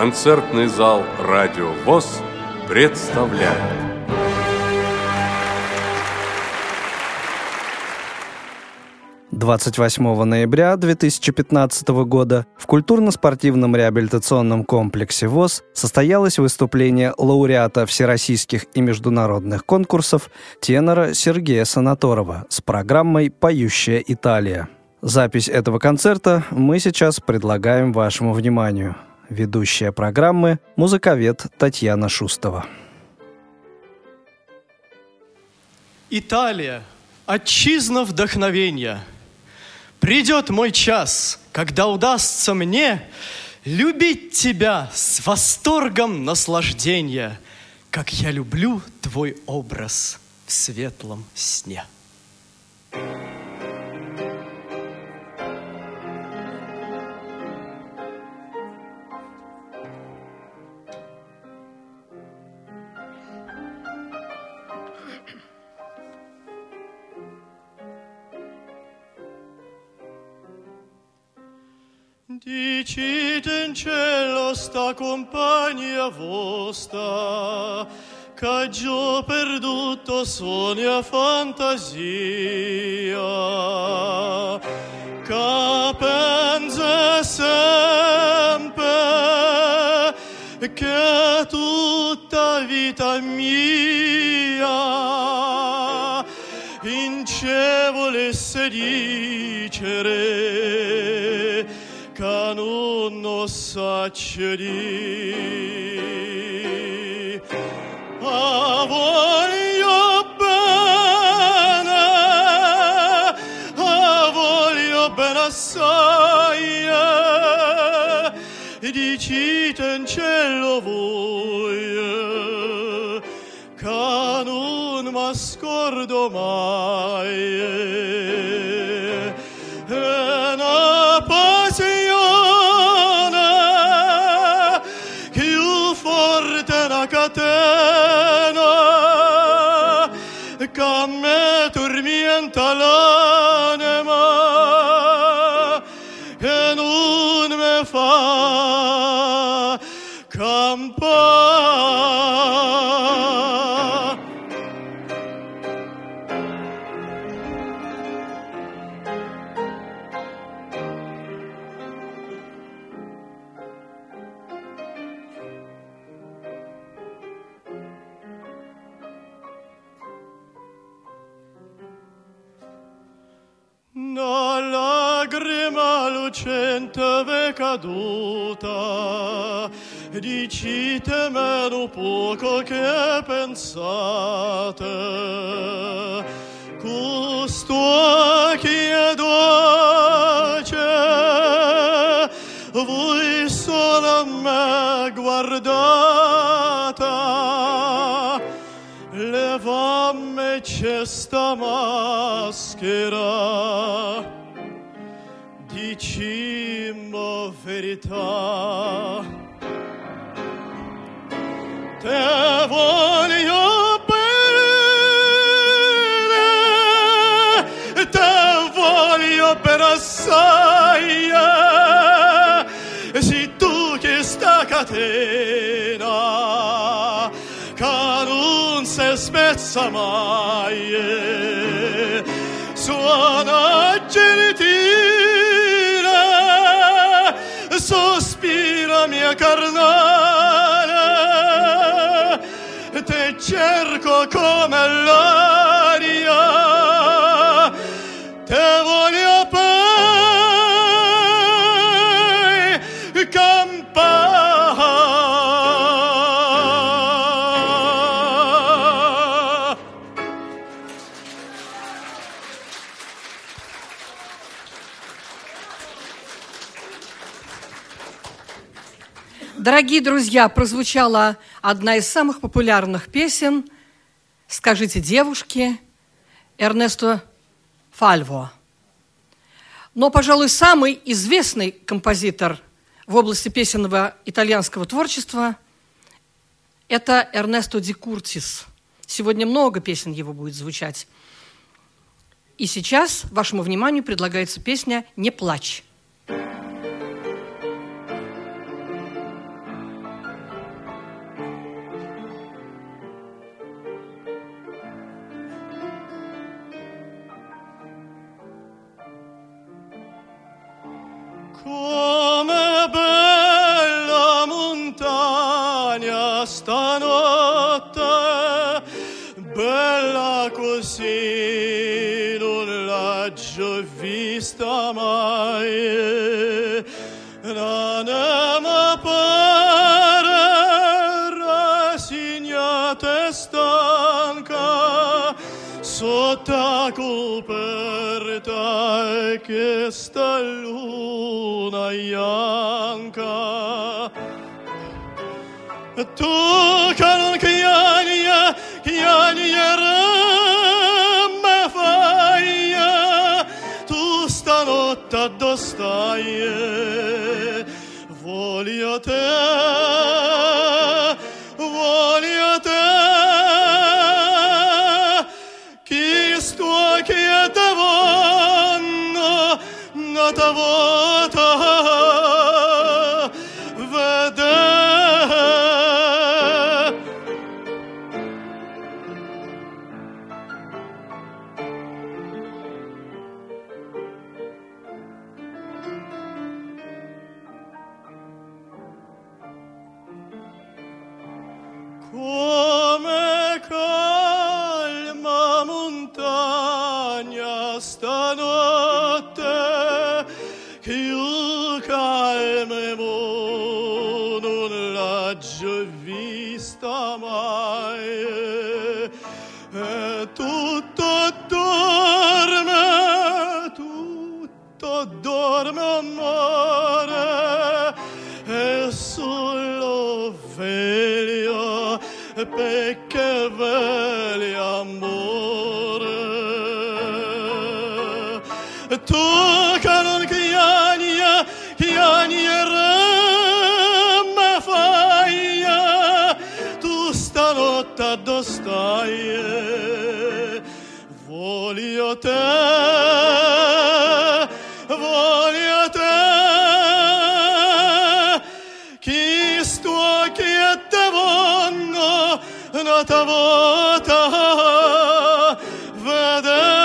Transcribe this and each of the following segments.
Концертный зал «Радио ВОС» представляет. Двадцать 28 ноября 2015 года в культурно-спортивном реабилитационном комплексе ВОС состоялось выступление лауреата всероссийских и международных конкурсов тенора Сергея Санаторова с программой «Поющая Италия». Запись этого концерта мы сейчас предлагаем вашему вниманию. Ведущая программы – музыковед Татьяна Шустова. Италия, отчизна вдохновения. Придет мой час, когда удастся мне любить тебя с восторгом наслаждения, как я люблю твой образ в светлом сне. Dicite in cielo sta compagnia vostra, che già perduto sogna fantasia, che pensa sempre che tutta vita mia in cielo volesse dicere. Che non lo saccerì, a voglio bene assai, dicite in cielo voi, che non m'ascordo mai, e na pace. Catena che a me tormenta l'anima e non me fa campare. Una lagrima lucente v'è caduta, dicite meno poco che pensate. Custo occhio dolce, voi solo a me guardate, levamme questa maschera, dicimmo verità. Te voglio bene, te voglio per assai, si tu che sta catena, carun se spezza mai, suona gentile, sospira mia carnale, te cerco come l'aria, te voglio poi campare. Дорогие друзья, прозвучала одна из самых популярных песен «Скажите девушке» Эрнесто Фальво. Но, пожалуй, самый известный композитор в области песенного итальянского творчества – это Эрнесто Де Куртис. Сегодня много песен его будет звучать. И сейчас вашему вниманию предлагается песня «Не плачь». Questa luna bianca tu canon chiagna ma fai tu stanotte addossai voglio te voglio te chi sto che te Tavotta vede come calma montagna stanotte. Il calme non l'ha già vista mai tutto dorme amore e solo veglio perché veglio amore tu che non Stai, voglio te, chi sto che te voglio, non te voglio vedere.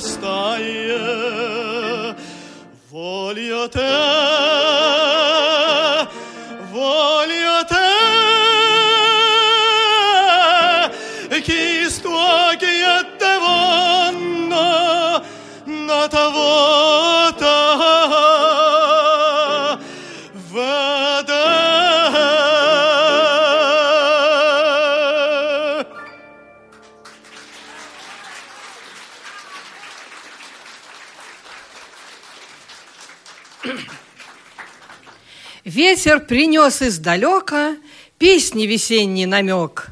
Stai, voglio te, chi sto che te voglio, non te voglio vedere. Ветер принес издалека песни весенний намек.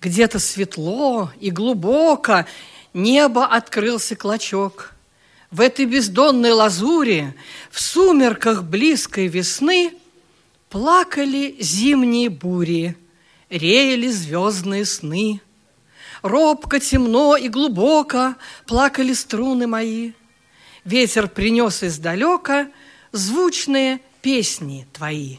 Где-то светло и глубоко небо открылся клочок. В этой бездонной лазури, в сумерках близкой весны, плакали зимние бури, реяли звездные сны. Робко, темно и глубоко плакали струны мои. Ветер принес издалека звучные песни твои.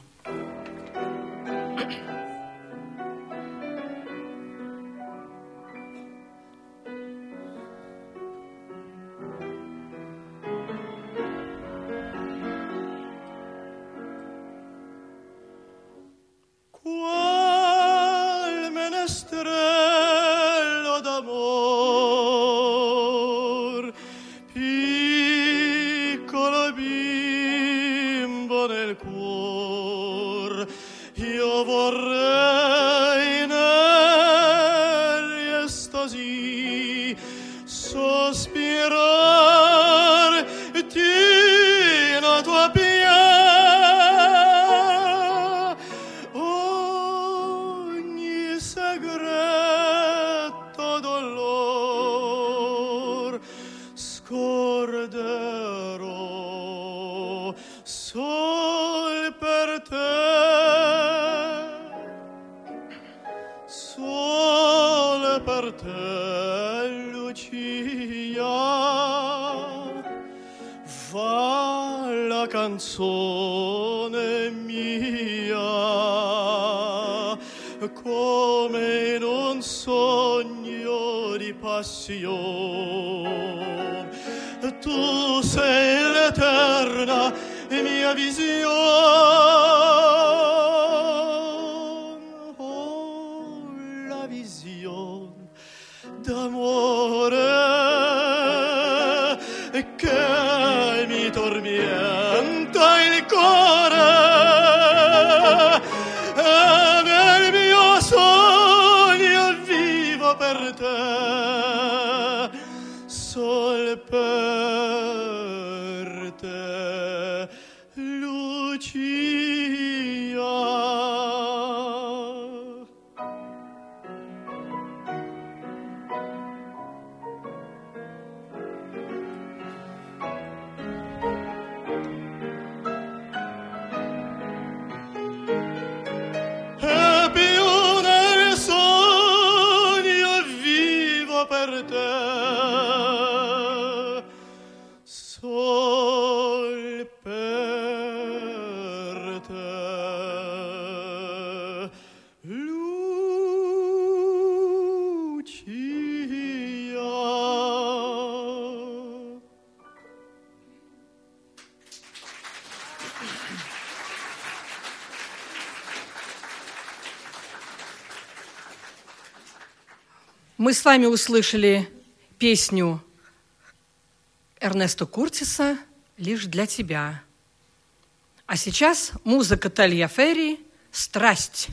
Sospirar ti sarò sol per te, sol per te, Lucia, va la canzone mia come in un sogno di passione. Tu sei l'eterna mia visione, oh, la visione d'amore che mi tormenta il cuore, e nel mio sogno vivo per te, sol per Мы с вами услышали песню Эрнесто Куртиса «Лишь для тебя». А сейчас музыка Талья Ферри «Страсть».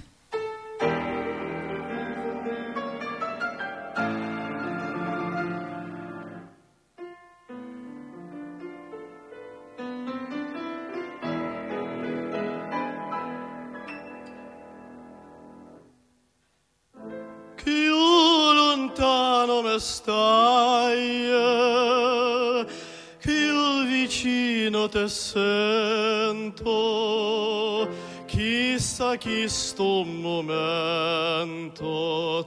Stai, che io vicino te sento, chissà chi sto momento,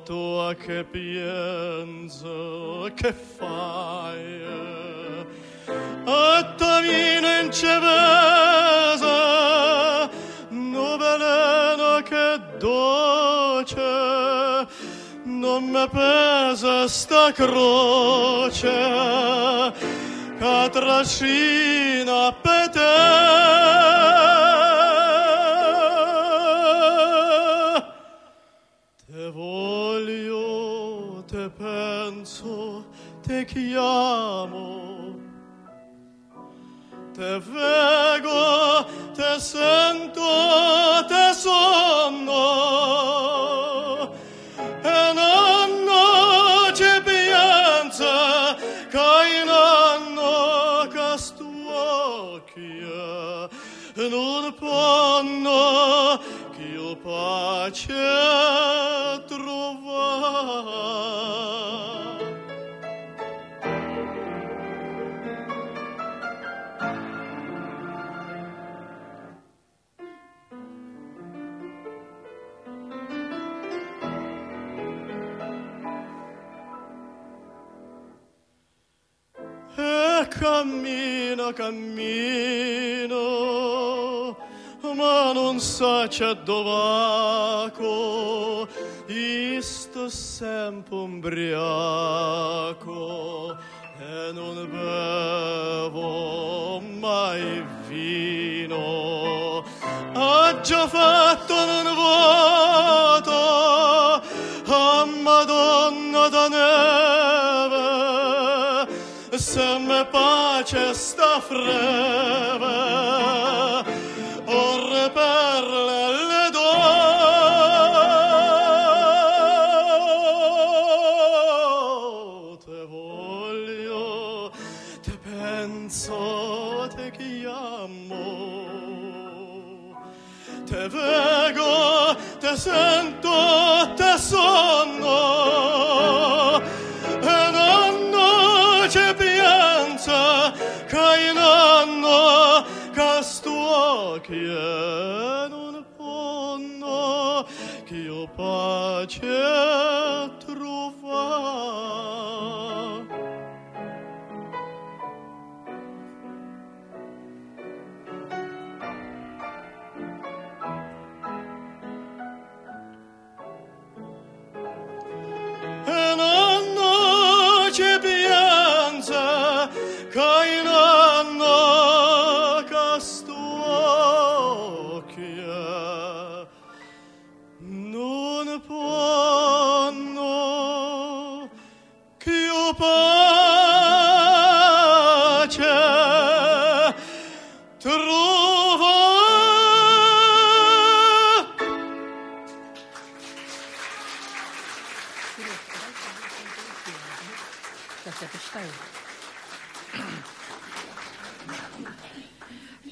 tu che pienso, che fai, attamino in cevesa, no veleno che dolce. Non me pesa sta croce che trascina per te. Te voglio, te penso, te chiamo, te vego, te sento, te sono. Non panno ch'io pace trova. E cammino, cammino, ma non sa c'è dovaco, io sto sempre umbriaco e non bevo mai vino. Ha già fatto un voto a Madonna da Neve, se me pace sta freve, per le do. Te voglio, te penso, te chiamo, te vego, te sento, te sono, e non ci penso che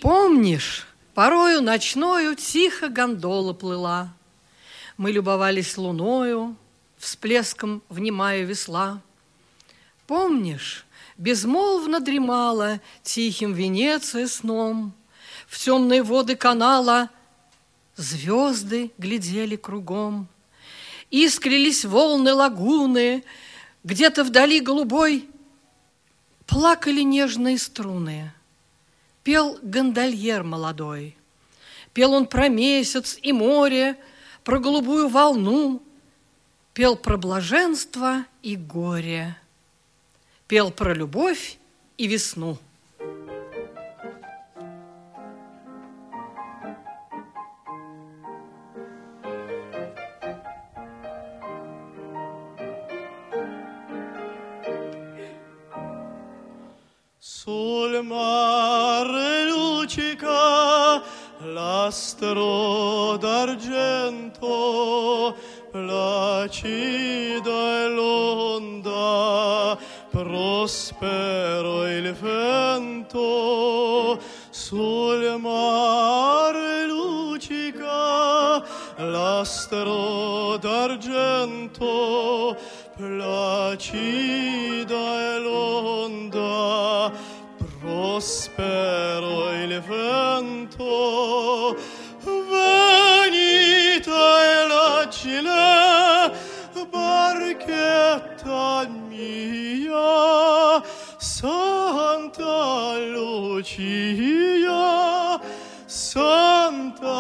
Помнишь, порою ночною тихо гондола плыла. Мы любовались луною, всплеском внимая весла. Помнишь, безмолвно дремала тихим Венеция сном. В темные воды канала звезды глядели кругом. Искрились волны лагуны, где-то вдали голубой плакали нежные струны. Пел гондольер молодой. Пел он про месяц и море, про голубую волну. Пел про блаженство и горе. Пел про любовь и весну. Sul mare luccica l'astro d'argento, placida è l'onda, prospero il vento. Sul mare luccica l'astro d'argento, placida è l'onda, prospero il vento. Venite la cile, barchetta mia, Santa Lucia, Santa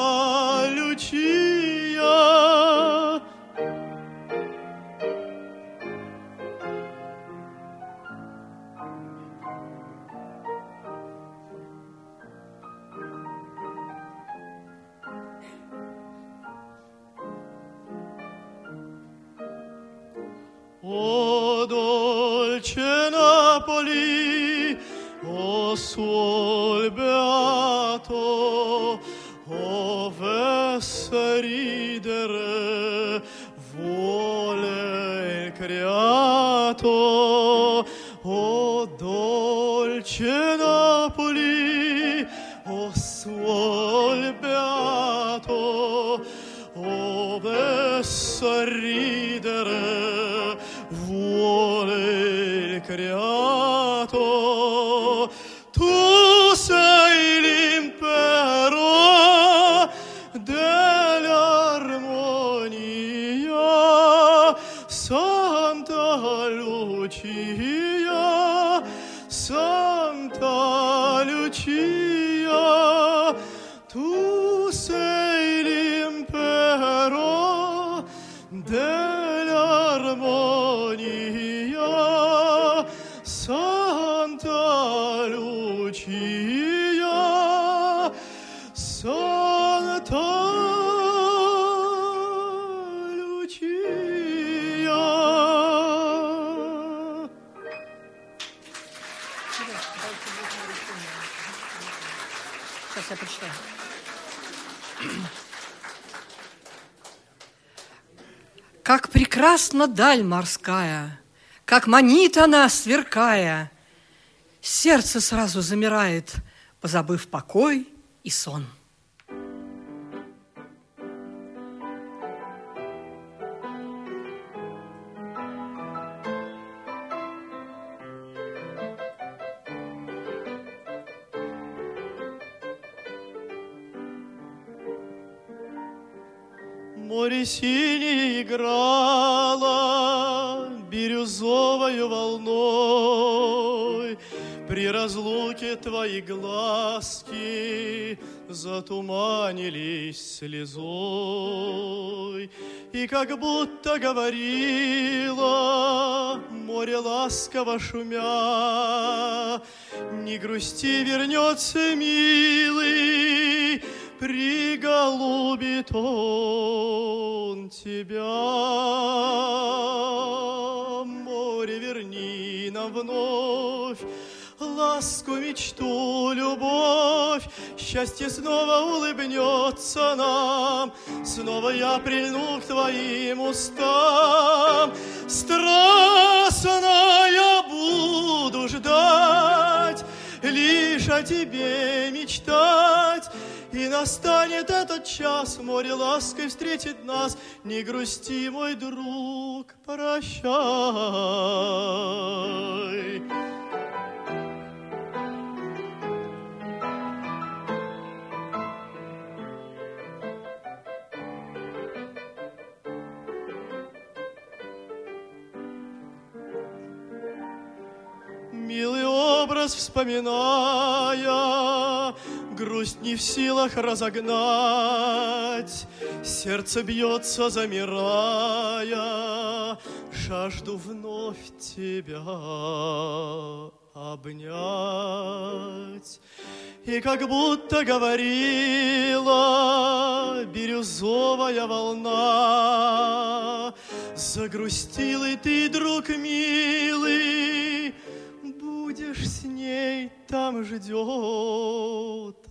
Lucia. O dolce Napoli, o sol beato, ove se ridere vuole il creato. O dolce Napoli, o sol beato, ove se ridere vuole il creato. Tu sei l'impero dell'armonia, Santa Lucia, Santa Lucia. Tu sei l'impero dell'armonia, Santa Lucia, Santa Lucia. Сейчас я прочитаю. Как прекрасна даль морская, как манит она, сверкая. Сердце сразу замирает, позабыв покой и сон. Море синее играло бирюзовою волной, при разлуке твои глазки затуманились слезой. И как будто говорила море ласково шумя: не грусти, вернется милый, приголубит он тебя. Море, верни нам вновь ласку, мечту, любовь, счастье снова улыбнется нам, снова я прильну к твоим устам. Страстно я буду ждать, лишь о тебе мечтать, и настанет этот час, море лаской встретит нас. Не грусти, мой друг, прощай. Милый образ вспоминая, грусть не в силах разогнать, сердце бьется, замирая, жажду вновь тебя обнять. И как будто говорила бирюзовая волна: загрустил и ты, друг милый, будешь с ней, там ждет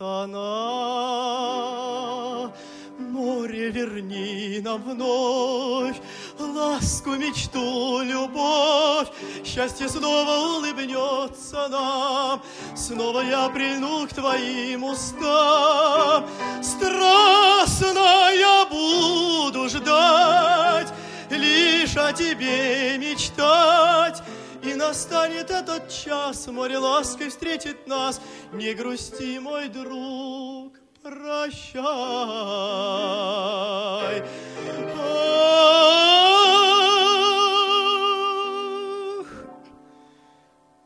она. Море, верни нам вновь ласку, мечту, любовь, счастье снова улыбнется нам, снова я прильну к твоим устам. Страстно я буду ждать, лишь о тебе мечтать, и настанет этот час, море лаской встретит нас. Не грусти, мой друг, прощай. Ах,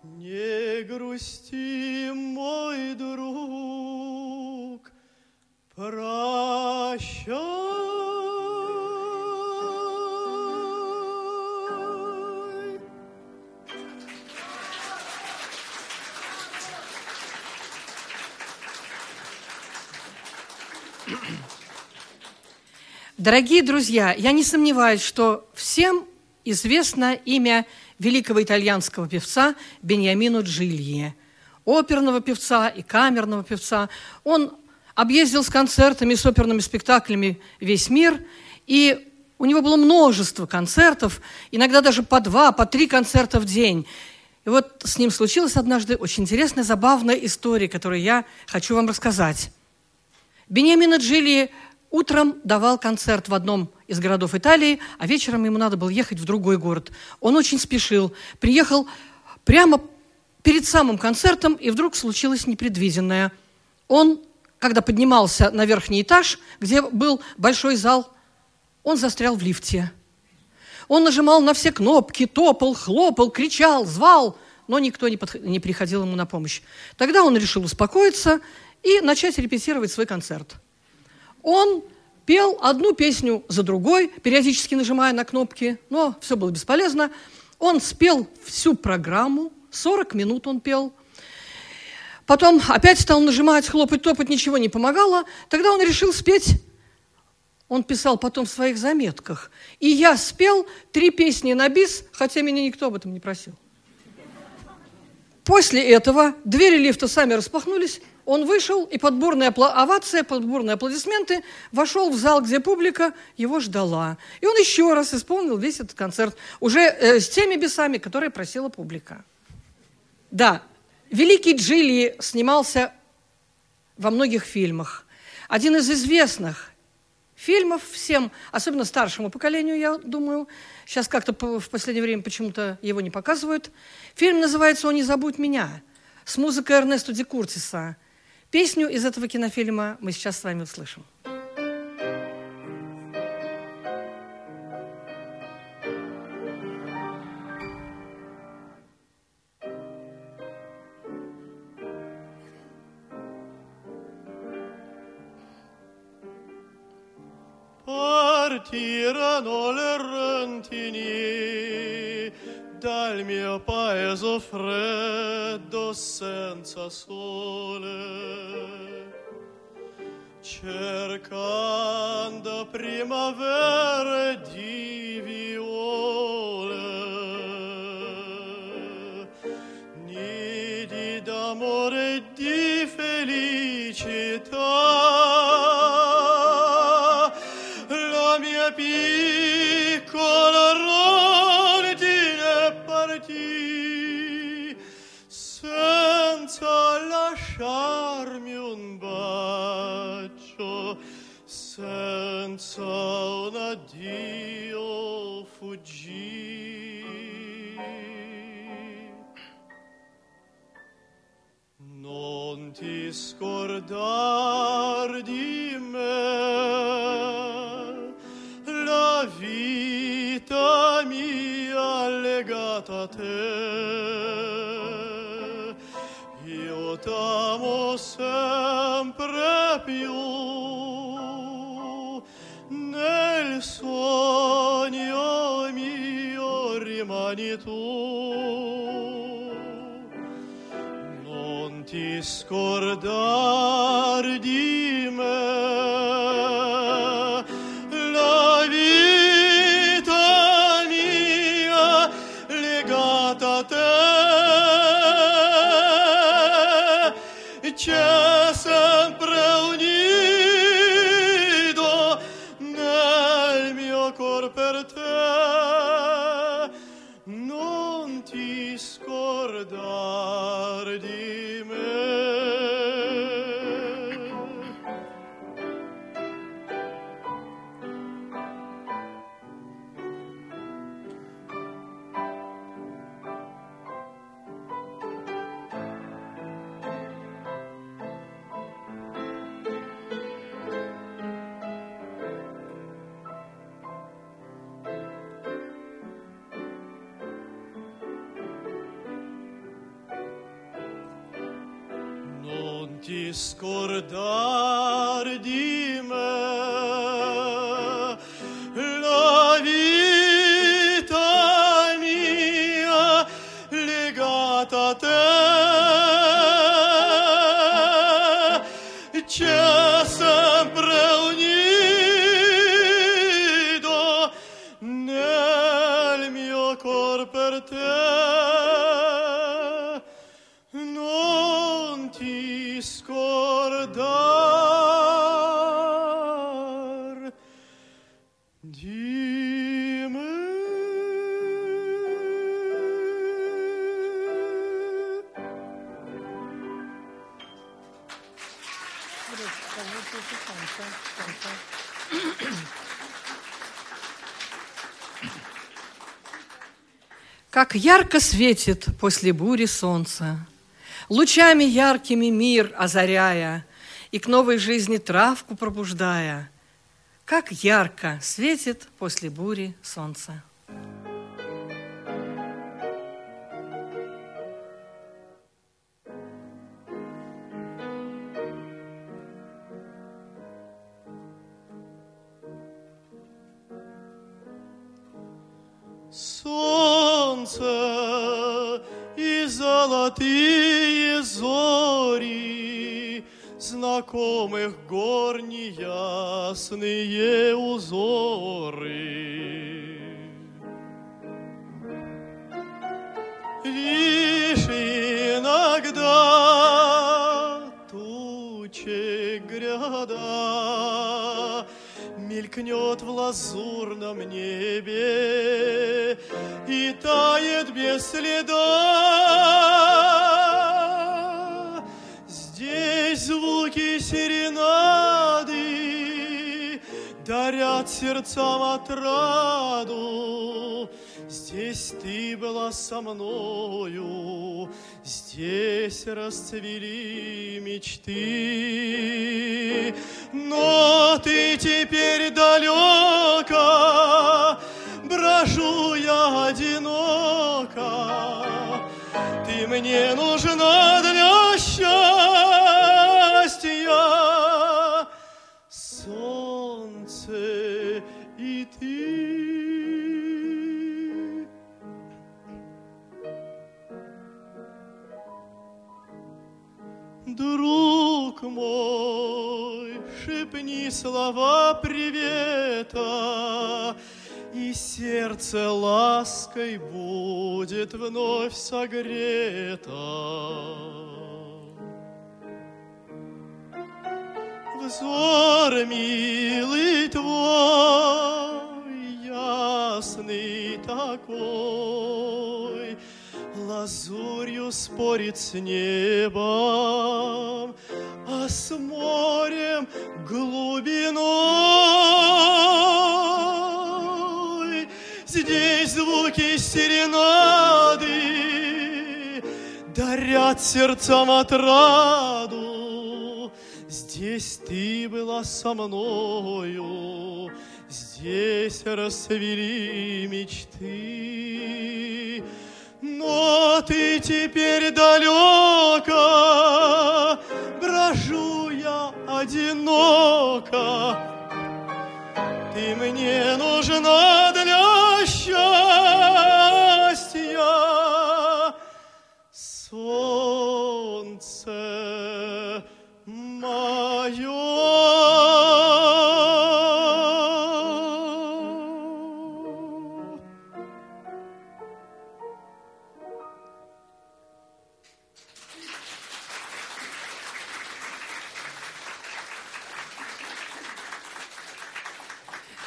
не грусти, мой друг, прощай. Дорогие друзья, я не сомневаюсь, что всем известно имя великого итальянского певца Беньямино Джильи, оперного певца и камерного певца. Он объездил с концертами, с оперными спектаклями весь мир, и у него было множество концертов, иногда даже по два, по три концерта в день. И вот с ним случилась однажды очень интересная, забавная история, которую я хочу вам рассказать. Беньямино Джильи утром давал концерт в одном из городов Италии, а вечером ему надо было ехать в другой город. Он очень спешил, приехал прямо перед самым концертом, и вдруг случилось непредвиденное. Он, когда поднимался на верхний этаж, где был большой зал, он застрял в лифте. Он нажимал на все кнопки, топал, хлопал, кричал, звал, но никто не приходил ему на помощь. Тогда он решил успокоиться и начать репетировать свой концерт. Он пел одну песню за другой, периодически нажимая на кнопки, но все было бесполезно. Он спел всю программу, 40 минут он пел. Потом опять стал нажимать, хлопать, топать, ничего не помогало. Тогда он решил спеть, он писал потом в своих заметках: «И я спел 3 песни на бис, хотя меня никто об этом не просил». После этого двери лифта сами распахнулись, он вышел, и подборная овация, подборные аплодисменты, вошел в зал, где публика его ждала. И он еще раз исполнил весь этот концерт, уже с теми бисами, которые просила публика. Да, великий Джильи снимался во многих фильмах. Один из известных фильмов всем, особенно старшему поколению, я думаю, сейчас как-то в последнее время почему-то его не показывают. Фильм называется «О, не забудь меня» с музыкой Эрнесто Де Куртиса. Песню из этого кинофильма мы сейчас с вами услышим. partirano le rondini dal mio paese freddo senza sole, cercando primavere di viole, nidi d'amore e di felicità. Piccola rondine partì senza lasciarmi un bacio, senza un addio fuggì. Non ti scordar di me, vita mia legata a te, io t'amo sempre più, nel sogno mio rimani tu, non ti scordar di me. C'è sempre un nido nel mio cor per te, non ti scordar di me. Ti scordar di me, la vita mia legata a te, c'è sempre un nido nel mio cor per te, non ti scordar di me. Как ярко светит после бури солнце, лучами яркими мир озаряя и к новой жизни травку пробуждая, как ярко светит после бури солнце. Солнце и золотые зори знакомых гор неясные узоры, лишь иногда тучи гряда мелькнет в лазурном небе и тает без следа. Здесь звуки серенады дарят сердцам отраду. Здесь ты была со мною, здесь расцвели мечты. Но ты теперь далеко, брожу я одиноко. Ты мне нужна для счастья, солнце и шепни слова привета, и сердце лаской будет вновь согрето. Взор милый твой, ясный такой, лазурью спорит с небом, а с морем глубиной. Здесь звуки серенады дарят сердцам отраду. Здесь ты была со мною, здесь расцвели мечты. Но ты теперь далеко, брожу я одиноко. Ты мне нужна для счастья, солнце.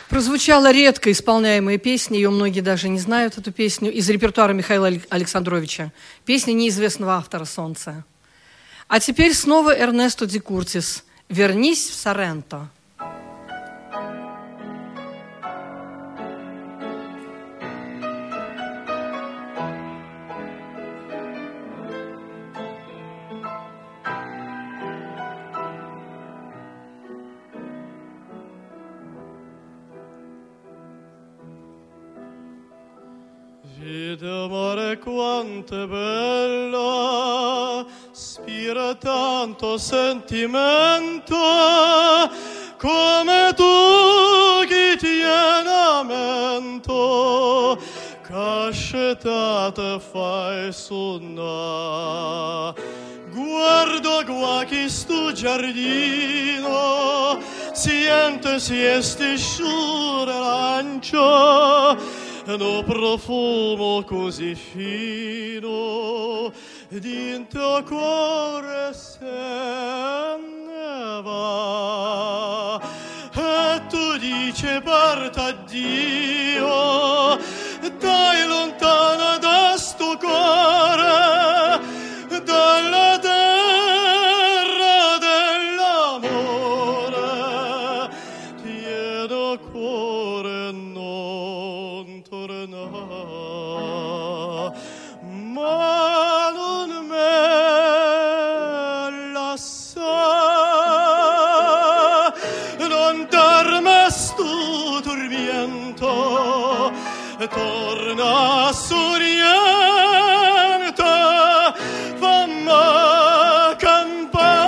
Прозвучала редко исполняемая песня, ее многие даже не знают, эту песню, из репертуара Михаила Александровича. Песня неизвестного автора «Солнце». А теперь снова Эрнесто Де Куртис. «Вернись в Сорренто». D'amore quanto è bella, spira tanto sentimento, come tu che tieni a mento, cascettate fai sonna. Guardo qua che sto giardino, siente siesti sull'arancio, no profumo così fino di tuo cuore se ne va e tu dici parta addio dai lontana da sto cuore dalla terra dell'amore tieno cuore no ma non me la sa non dormas tu dormiendo torna a sorriento famma campa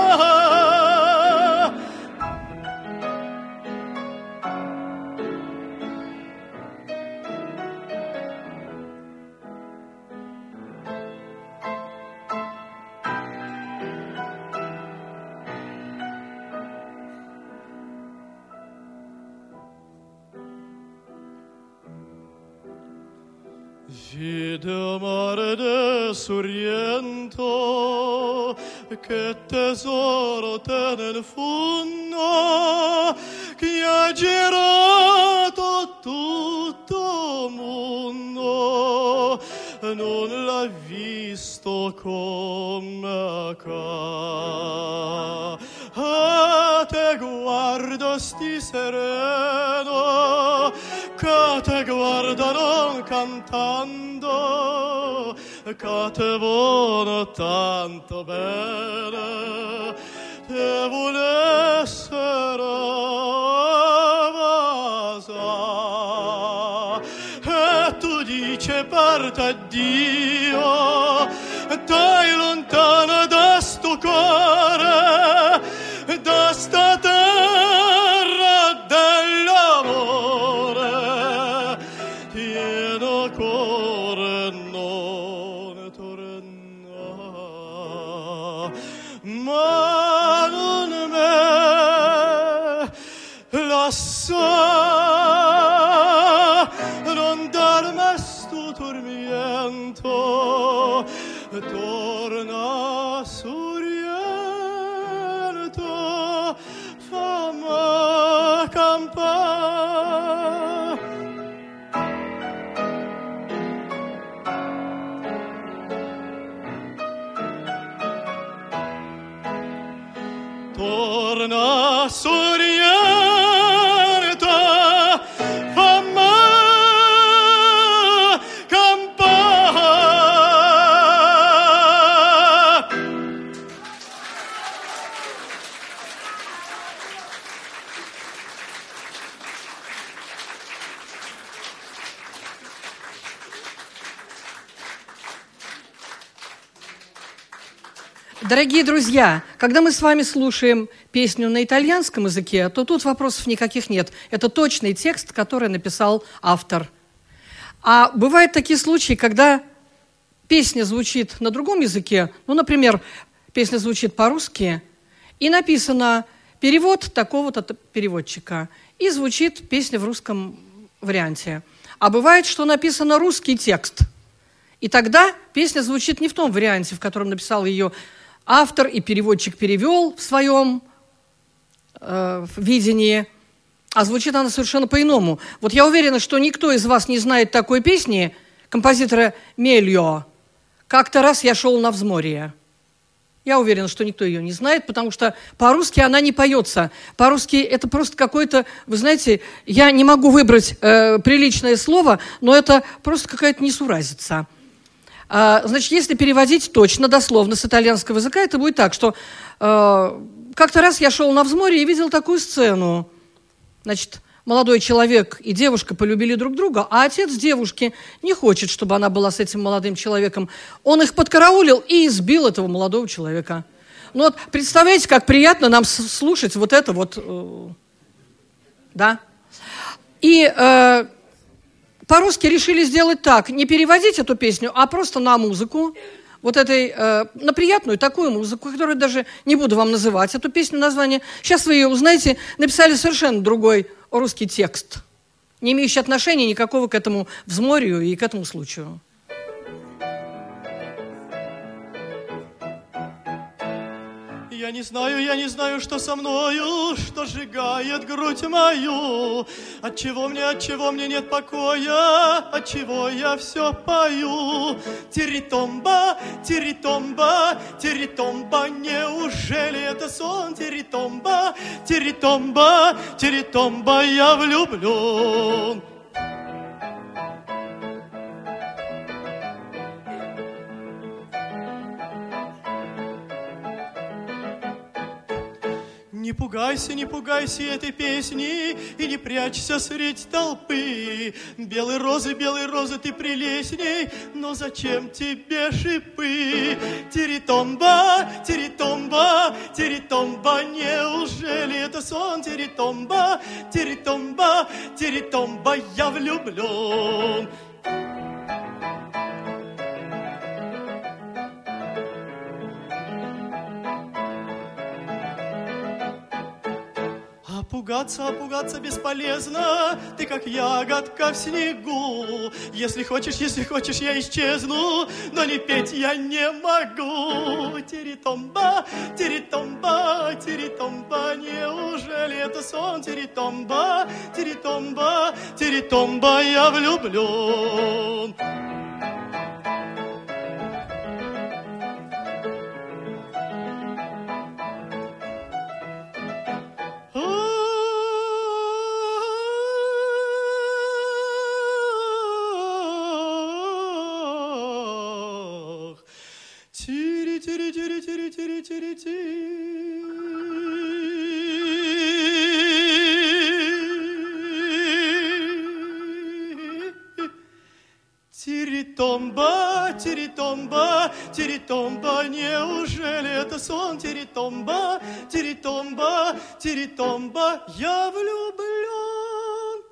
Vide mare de Sorrento, che tesoro te nel fondo, che ha girato tutto mondo, non l'ha visto come qua. A te guardo sti sereno, che te guarda non cantando, che te vuole tanto bene, te vuole essere avasa. E tu dici parta addio, dai lontana da sto cuore, da sta terra dell'amore, pieno cuore non torna, ma non me torna suriento fama campa torna suriento Дорогие друзья, когда мы с вами слушаем песню на итальянском языке, то тут вопросов никаких нет. Это точный текст, который написал автор. А бывают такие случаи, когда песня звучит на другом языке, ну, например, песня звучит по-русски, и написано перевод такого-то переводчика, и звучит песня в русском варианте. А бывает, что написано русский текст, и тогда песня звучит не в том варианте, в котором написал ее автор и переводчик перевел в своем видении, а звучит она совершенно по-иному. Вот я уверена, что никто из вас не знает такой песни композитора Мельо. «Как-то раз я шел на взморье». Я уверена, что никто ее не знает, потому что по-русски она не поется. По-русски это просто какое-то, вы знаете, я не могу выбрать приличное слово, но это просто какая-то несуразица. Значит, если переводить точно, дословно с итальянского языка, это будет так, что как-то раз я шел на взморье и видел такую сцену. Значит, молодой человек и девушка полюбили друг друга, а отец девушки не хочет, чтобы она была с этим молодым человеком. Он их подкараулил и избил этого молодого человека. Ну вот, представляете, как приятно нам слушать вот это вот. Да? И... По-русски решили сделать так, не переводить эту песню, а просто на музыку, вот этой, на приятную такую музыку, которую даже не буду вам называть, эту песню, название. Сейчас вы ее узнаете, написали совершенно другой русский текст, не имеющий отношения никакого к этому взморью и к этому случаю. Я не знаю, что со мною, что сжигает грудь мою. Отчего мне нет покоя, отчего я все пою. Теритомба, теритомба, теритомба, неужели это сон? Теритомба, теритомба, теритомба, я влюблен. Не пугайся этой песни и не прячься средь толпы. Белые розы, ты прелестней, но зачем тебе шипы? Теритомба, теритомба, теритомба, неужели это сон? Теритомба, теритомба, теритомба, я влюблен. Пугаться бесполезно, ты как ягодка в снегу. Если хочешь, я исчезну, но не петь я не могу. Теритомба, теритомба, теритомба, неужели это сон? Теритомба, теритомба, теритомба, я влюблен. Теритомба, теритомба, теритомба, неужели это сон? Теритомба, теритомба, теритомба, я влюблен.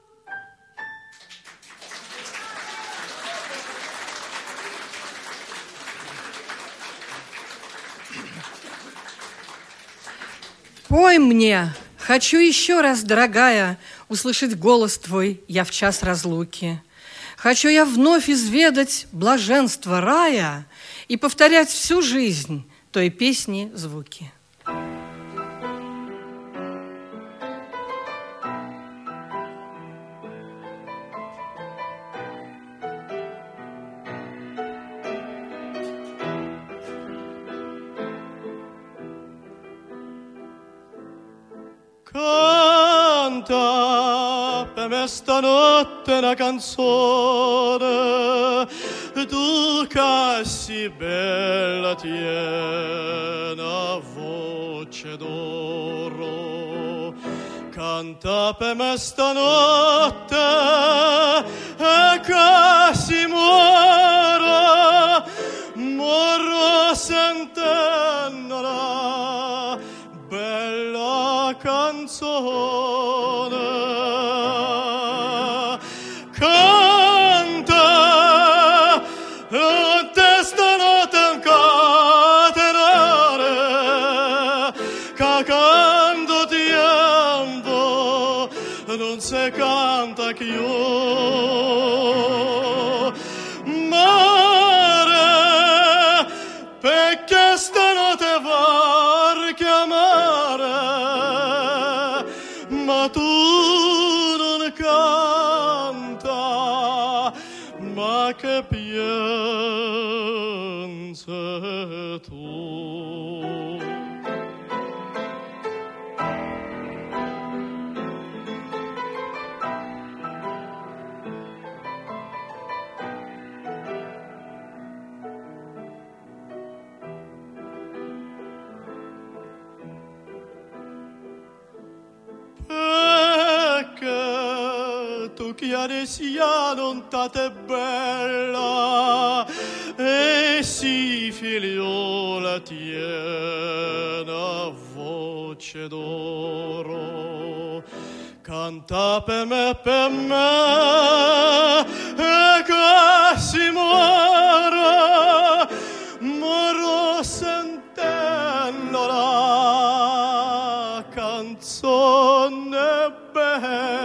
Пой мне, хочу еще раз, дорогая, услышать голос твой, я в час разлуки. Хочу я вновь изведать блаженство рая и повторять всю жизнь той песни звуки. Canta per me stanotte una canzone, tu casi bella tiena voce d'oro. Canta per me stanotte e casi muoro, muoro sentendola bella canzone. Canta te stanotte un catenare, che quando ti amo non si canta più. Mare, perché stanotte vuoi chiamare, ma tu non canta, ma che piange tu. Chiare sia non tate bella e si figliola tiena voce d'oro, canta per me e quasi muoro, muoro sentendo la canzone bella.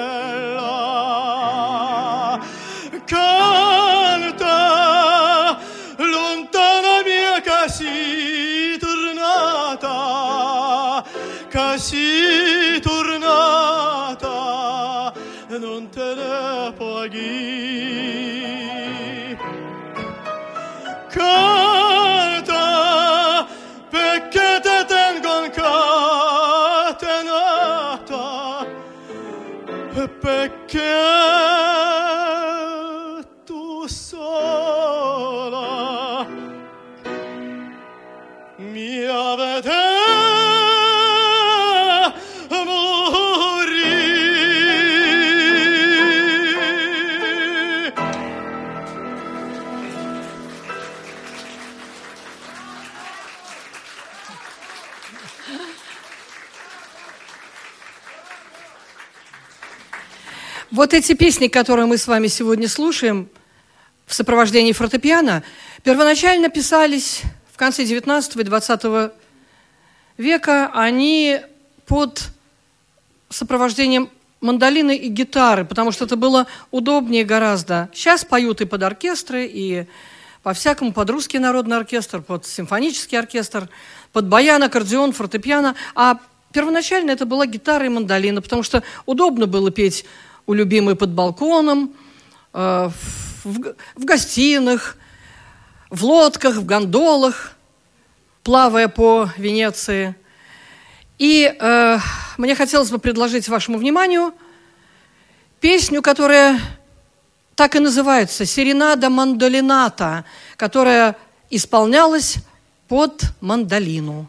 Canta, lontana mia casi tornata, casi tornata, non te ne paghi. Canta, perché te tengo incatenata, perché sola mi avete morire. Вот эти песни, которые мы с вами сегодня слушаем, в сопровождении фортепиано, первоначально писались в конце XIX и XX века. Они под сопровождением мандолины и гитары, потому что это было удобнее гораздо. Сейчас поют и под оркестры, и по-всякому, под русский народный оркестр, под симфонический оркестр, под баян, аккордеон, фортепиано. А первоначально это была гитара и мандолина, потому что удобно было петь у любимой под балконом, в гостиных, в лодках, в гондолах, плавая по Венеции. И мне хотелось бы предложить вашему вниманию песню, которая так и называется «Серенада мандолината», которая исполнялась под мандолину.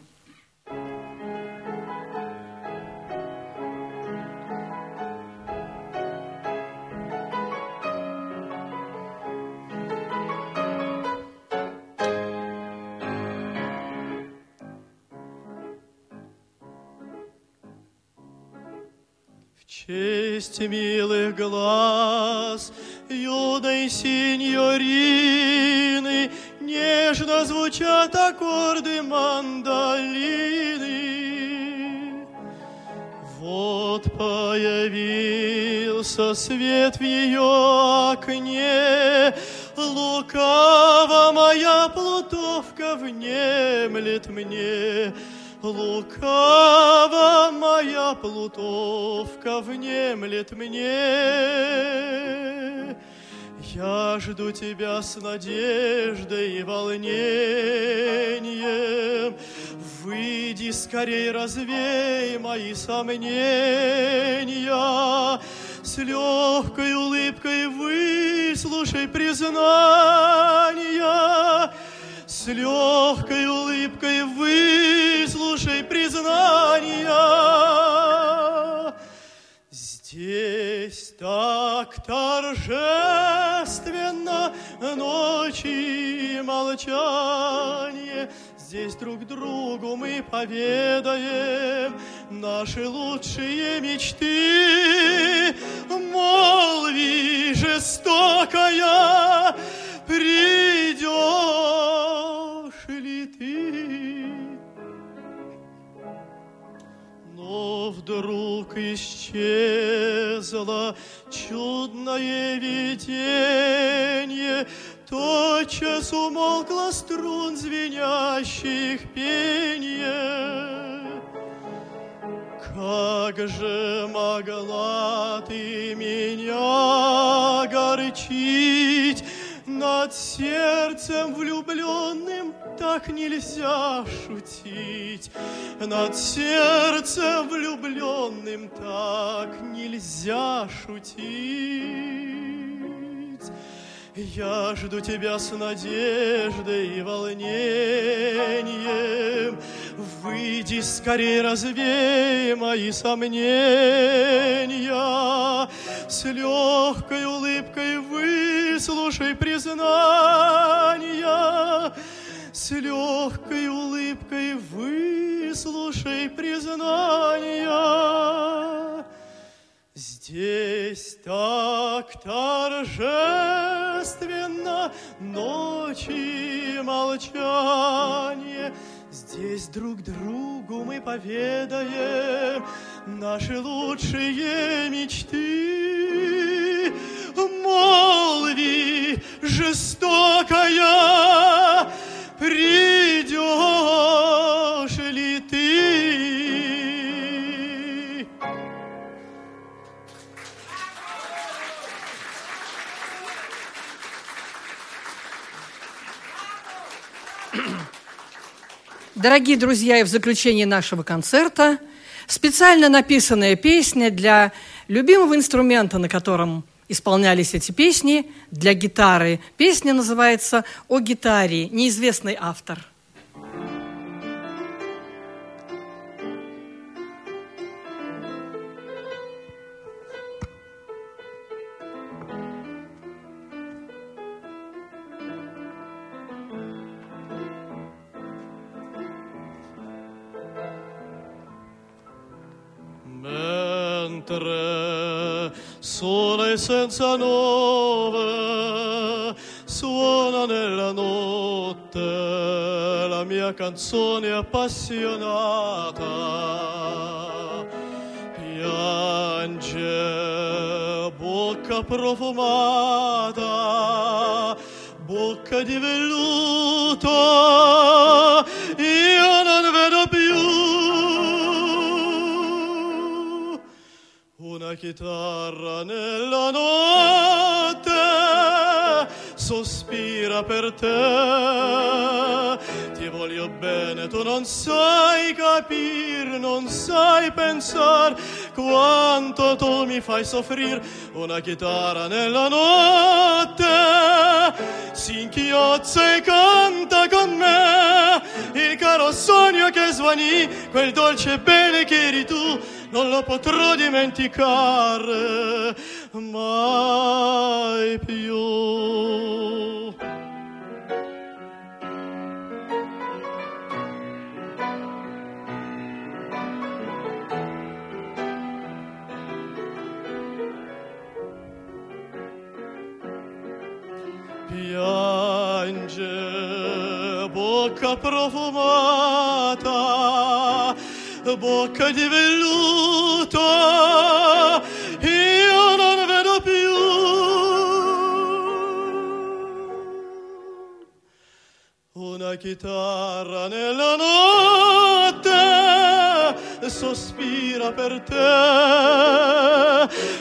Честь милых глаз юной синьорины нежно звучат аккорды мандолины. Вот Вот появился свет в ее окне, лукаво моя плутовка внемлет мне. Лукаво моя плутовка внемлет мне. Я жду тебя с надеждой и волнением. Выйди скорей, развей мои сомнения. С легкой улыбкой выслушай признания. С легкой улыбкой выслушай признания. Здесь так торжественно ночи и молчание. Здесь друг другу мы поведаем наши лучшие мечты. Молви, жестокая, придешь ли ты? Но вдруг исчезло чудное видение. Тотчас умолкла струн звенящих пенье. Как же могла ты меня огорчить? Над сердцем влюбленным так нельзя шутить. Над сердцем влюбленным так нельзя шутить. Я жду тебя с надеждой и волнением. Выйди скорей, развей мои сомнения. С легкой улыбкой выслушай признания. С легкой улыбкой выслушай признания. Здесь так торжественно ночи и молчание. Здесь друг другу мы поведаем наши лучшие мечты. Молви, жестокая, придешь ли ты? Дорогие друзья, и в заключение нашего концерта специально написанная песня для любимого инструмента, на котором исполнялись эти песни, для гитары. Песня называется «О гитаре», неизвестный автор. Sola e senza nove suona nella notte la mia canzone appassionata. Piange, bocca profumata, bocca di velluto, io non vedo più una chitarra nella notte sospira per te. Ti voglio bene, tu non sai capir, non sai pensar quanto tu mi fai soffrir. Una chitarra nella notte si inchiozza e canta con me il caro sogno che svanì, quel dolce bene che eri tu. Non lo potrò dimenticare mai più. Piange, bocca profumata, bocca di velluto. chitarra nella notte sospira per te.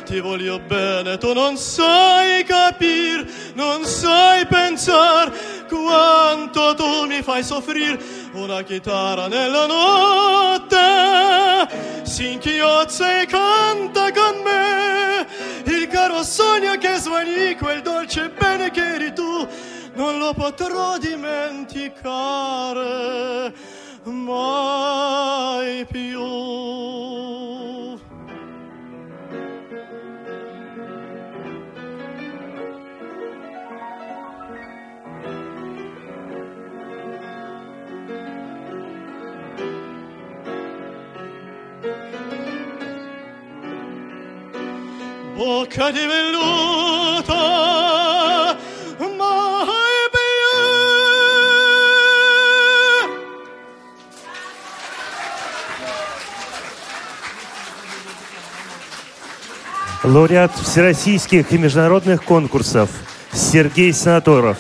Ti voglio bene, tu non sai capir, non sai pensar quanto tu mi fai soffrir. Una chitarra nella notte si inchiozza e canta con me. Il caro sogno che svanì, quel dolce bene che eri tu, non lo potrò dimenticare mai più. Bocca di velluto, my baby. Лауреат всероссийских и международных конкурсов Сергей Санаторов.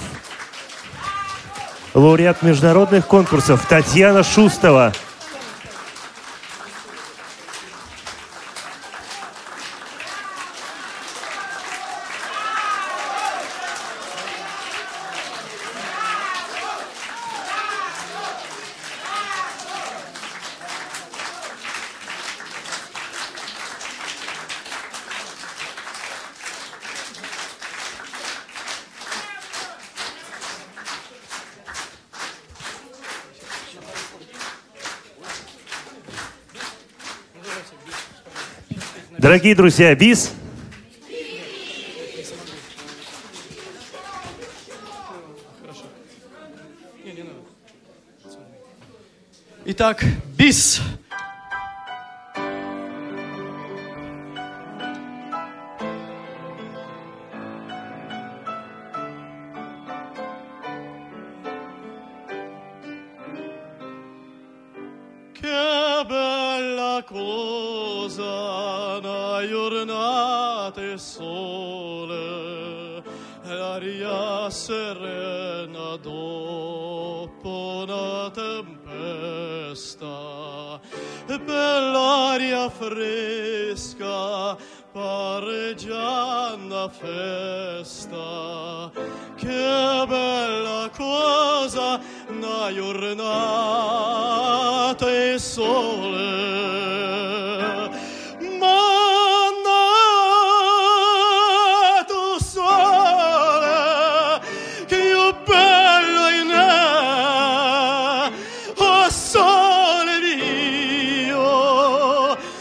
Лауреат международных конкурсов Татьяна Шустова. Дорогие друзья, бис. Итак, бис. Festa, che bella cosa, una giornata e sole, ma tu sole, che bello in me, oh sole mio,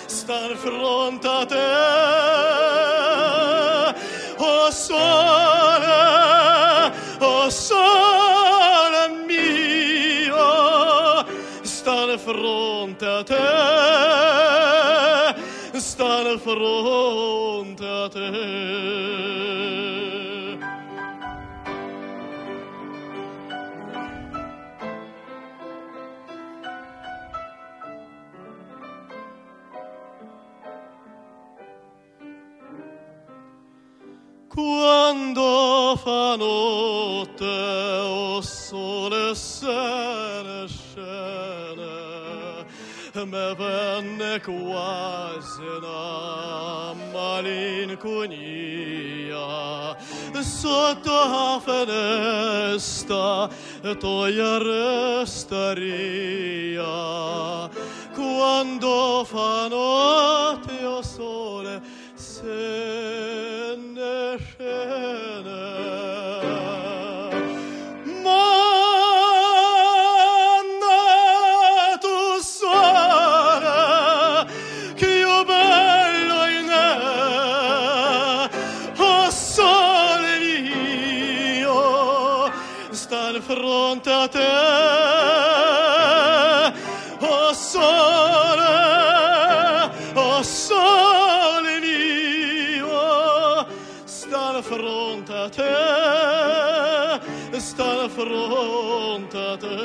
sta in fronte a te. Sta fronte a te. Quando fa notte o sole se ne scende, me venne quasi una malinconia, sotto la finestra tua restaria, quando fa notte o sole se ne scende. Sta fronte a te.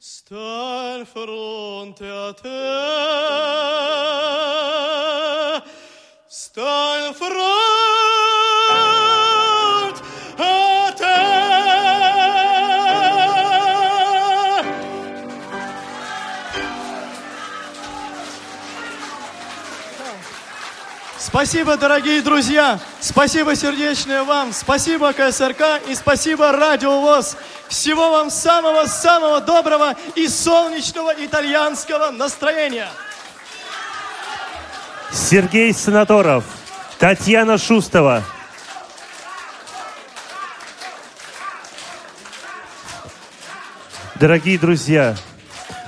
Star fronte a te, star fronte a te. Спасибо, дорогие друзья! Спасибо сердечное вам! Спасибо КСРК и спасибо Радио ВОС! Всего вам самого-самого доброго и солнечного итальянского настроения! Сергей Санаторов, Татьяна Шустова. Дорогие друзья,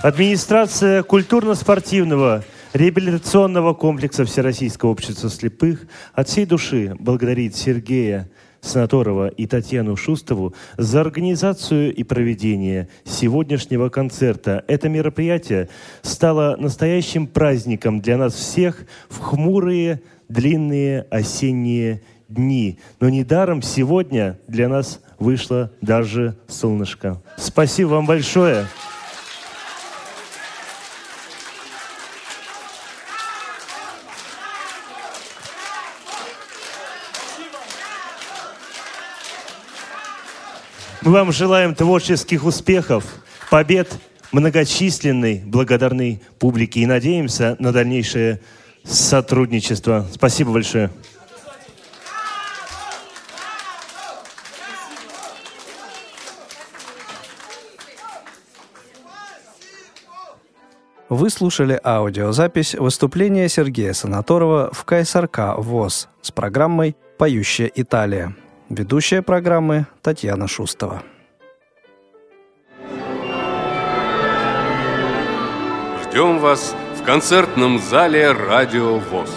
администрация культурно-спортивного реабилитационного комплекса Всероссийского общества слепых от всей души благодарит Сергея Санаторова и Татьяну Шустову за организацию и проведение сегодняшнего концерта. Это мероприятие стало настоящим праздником для нас всех в хмурые, длинные осенние дни. Но недаром сегодня для нас вышло даже солнышко. Спасибо вам большое. Мы вам желаем творческих успехов, побед многочисленной благодарной публики и надеемся на дальнейшее сотрудничество. Спасибо большое. Вы слушали аудиозапись выступления Сергея Санаторова в КСРК ВОС с программой «Поющая Италия». Ведущая программы Татьяна Шустова. Ждем вас в концертном зале «Радио ВОС».